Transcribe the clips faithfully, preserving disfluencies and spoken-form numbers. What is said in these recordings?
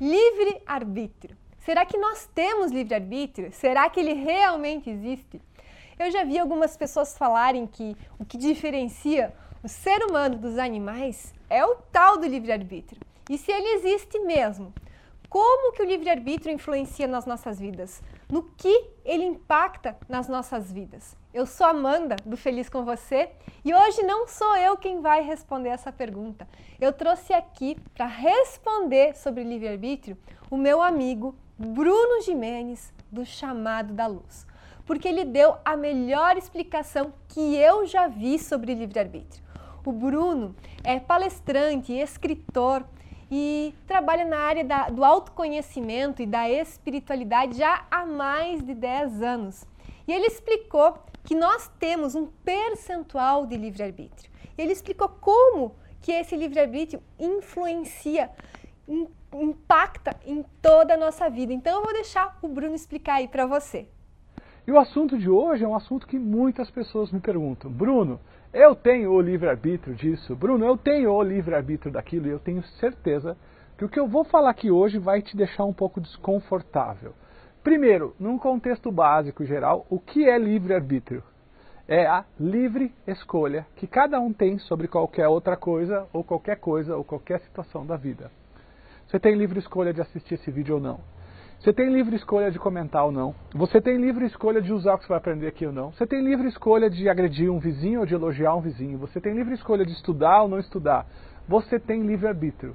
Livre-arbítrio. Será que nós temos livre-arbítrio? Será que ele realmente existe? Eu já vi algumas pessoas falarem que o que diferencia o ser humano dos animais é o tal do livre-arbítrio. E se ele existe mesmo? Como que o livre-arbítrio influencia nas nossas vidas? No que ele impacta nas nossas vidas? Eu sou Amanda, do Feliz Com Você, e hoje não sou eu quem vai responder essa pergunta. Eu trouxe aqui para responder sobre livre-arbítrio o meu amigo Bruno Gimenez, do Chamado da Luz, porque ele deu a melhor explicação que eu já vi sobre livre-arbítrio. O Bruno é palestrante, escritor, e trabalha na área da, do autoconhecimento e da espiritualidade já há mais de dez anos. E ele explicou que nós temos um percentual de livre-arbítrio. Ele explicou como que esse livre-arbítrio influencia, in, impacta em toda a nossa vida. Então eu vou deixar o Bruno explicar aí para você. E o assunto de hoje é um assunto que muitas pessoas me perguntam. Bruno, eu tenho o livre-arbítrio disso, Bruno, eu tenho o livre-arbítrio daquilo, e eu tenho certeza que o que eu vou falar aqui hoje vai te deixar um pouco desconfortável. Primeiro, num contexto básico e geral, o que é livre-arbítrio? É a livre escolha que cada um tem sobre qualquer outra coisa, ou qualquer coisa, ou qualquer situação da vida. Você tem livre escolha de assistir esse vídeo ou não. Você tem livre escolha de comentar ou não. Você tem livre escolha de usar o que você vai aprender aqui ou não. Você tem livre escolha de agredir um vizinho ou de elogiar um vizinho. Você tem livre escolha de estudar ou não estudar. Você tem livre-arbítrio.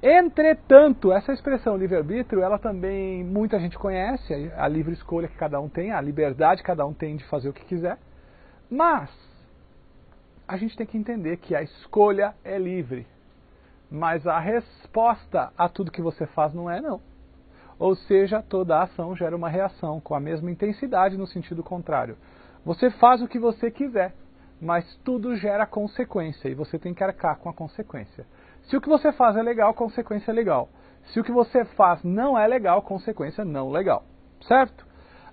Entretanto, essa expressão livre-arbítrio, ela também muita gente conhece, a livre escolha que cada um tem, a liberdade que cada um tem de fazer o que quiser. Mas a gente tem que entender que a escolha é livre. Mas a resposta a tudo que você faz não é não. Ou seja, toda ação gera uma reação com a mesma intensidade no sentido contrário. Você faz o que você quiser, mas tudo gera consequência e você tem que arcar com a consequência. Se o que você faz é legal, consequência é legal. Se o que você faz não é legal, consequência não legal. Certo?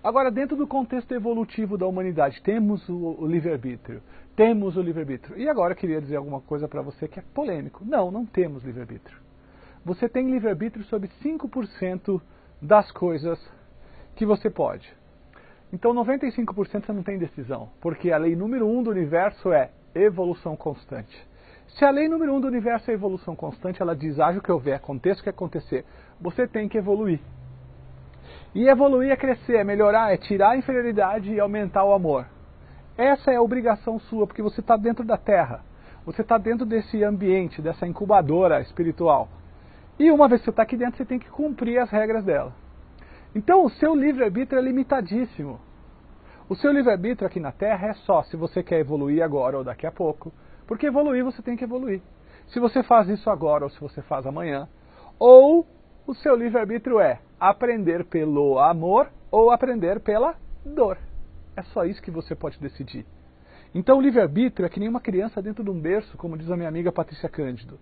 Agora, dentro do contexto evolutivo da humanidade, temos o livre-arbítrio. Temos o livre-arbítrio. E agora eu queria dizer alguma coisa para você que é polêmico. Não, não temos livre-arbítrio. Você tem livre-arbítrio sobre cinco por cento das coisas que você pode. Então, noventa e cinco por cento você não tem decisão, porque a lei número um do universo é evolução constante. Se a lei número um do universo é evolução constante, ela diz, haja o que houver, aconteça o que acontecer, você tem que evoluir. E evoluir é crescer, é melhorar, é tirar a inferioridade e aumentar o amor. Essa é a obrigação sua, porque você está dentro da Terra, você está dentro desse ambiente, dessa incubadora espiritual. E uma vez que você está aqui dentro, você tem que cumprir as regras dela. Então, o seu livre-arbítrio é limitadíssimo. O seu livre-arbítrio aqui na Terra é só se você quer evoluir agora ou daqui a pouco. Porque evoluir, você tem que evoluir. Se você faz isso agora ou se você faz amanhã. Ou o seu livre-arbítrio é aprender pelo amor ou aprender pela dor. É só isso que você pode decidir. Então, o livre-arbítrio é que nem uma criança dentro de um berço, como diz a minha amiga Patrícia Cândido.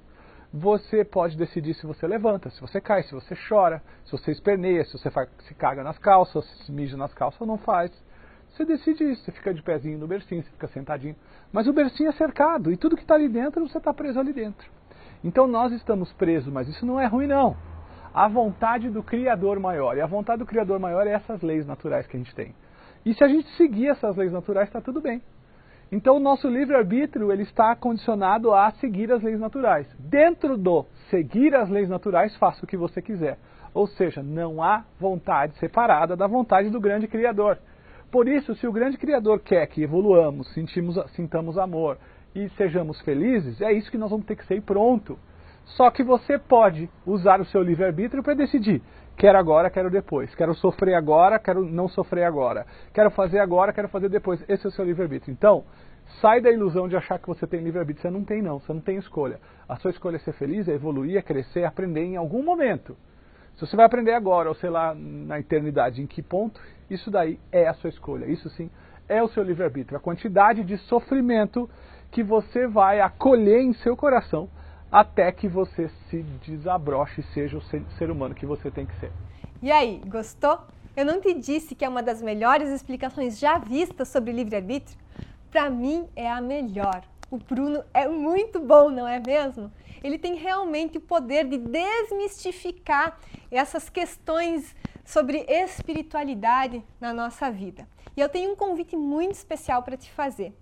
Você pode decidir se você levanta, se você cai, se você chora, se você esperneia, se você faz, se caga nas calças, se mija nas calças ou não faz. Você decide isso, você fica de pezinho no bercinho, você fica sentadinho. Mas o bercinho é cercado e tudo que está ali dentro, você está preso ali dentro. Então nós estamos presos, mas isso não é ruim não. A vontade do Criador maior, e a vontade do Criador maior é essas leis naturais que a gente tem. E se a gente seguir essas leis naturais, está tudo bem. Então, o nosso livre-arbítrio ele está condicionado a seguir as leis naturais. Dentro do seguir as leis naturais, faça o que você quiser. Ou seja, não há vontade separada da vontade do grande Criador. Por isso, se o grande Criador quer que evoluamos, sentimos, sintamos amor e sejamos felizes, é isso que nós vamos ter que ser e pronto. Só que você pode usar o seu livre-arbítrio para decidir. Quero agora, quero depois. Quero sofrer agora, quero não sofrer agora. Quero fazer agora, quero fazer depois. Esse é o seu livre-arbítrio. Então, sai da ilusão de achar que você tem livre-arbítrio. Você não tem, não. Você não tem escolha. A sua escolha é ser feliz, é evoluir, é crescer, é aprender em algum momento. Se você vai aprender agora ou, sei lá, na eternidade, em que ponto, isso daí é a sua escolha. Isso sim é o seu livre-arbítrio. A quantidade de sofrimento que você vai acolher em seu coração até que você se desabroche e seja o ser humano que você tem que ser. E aí, gostou? Eu não te disse que é uma das melhores explicações já vistas sobre livre-arbítrio? Para mim é a melhor. O Bruno é muito bom, não é mesmo? Ele tem realmente o poder de desmistificar essas questões sobre espiritualidade na nossa vida. E eu tenho um convite muito especial para te fazer.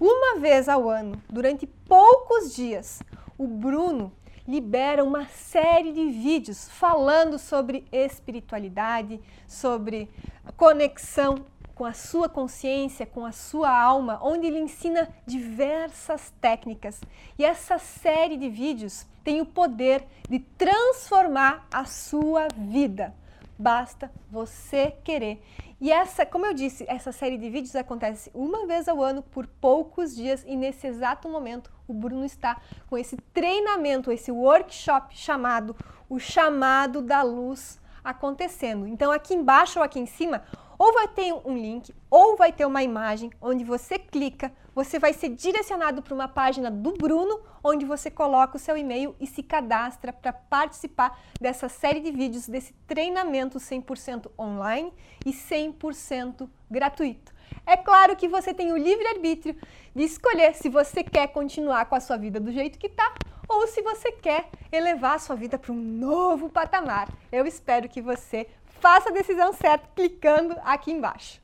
Uma vez ao ano, durante poucos dias, o Bruno libera uma série de vídeos falando sobre espiritualidade, sobre conexão com a sua consciência, com a sua alma, onde ele ensina diversas técnicas. E essa série de vídeos tem o poder de transformar a sua vida. Basta você querer. E essa, como eu disse, essa série de vídeos acontece uma vez ao ano, por poucos dias, e nesse exato momento o Bruno está com esse treinamento, esse workshop chamado O Chamado da Luz acontecendo. Então aqui embaixo ou aqui em cima, ou vai ter um link, ou vai ter uma imagem onde você clica, você vai ser direcionado para uma página do Bruno, onde você coloca o seu e-mail e se cadastra para participar dessa série de vídeos, desse treinamento cem por cento online e cem por cento gratuito. É claro que você tem o livre-arbítrio de escolher se você quer continuar com a sua vida do jeito que está ou se você quer elevar a sua vida para um novo patamar. Eu espero que você faça a decisão certa clicando aqui embaixo.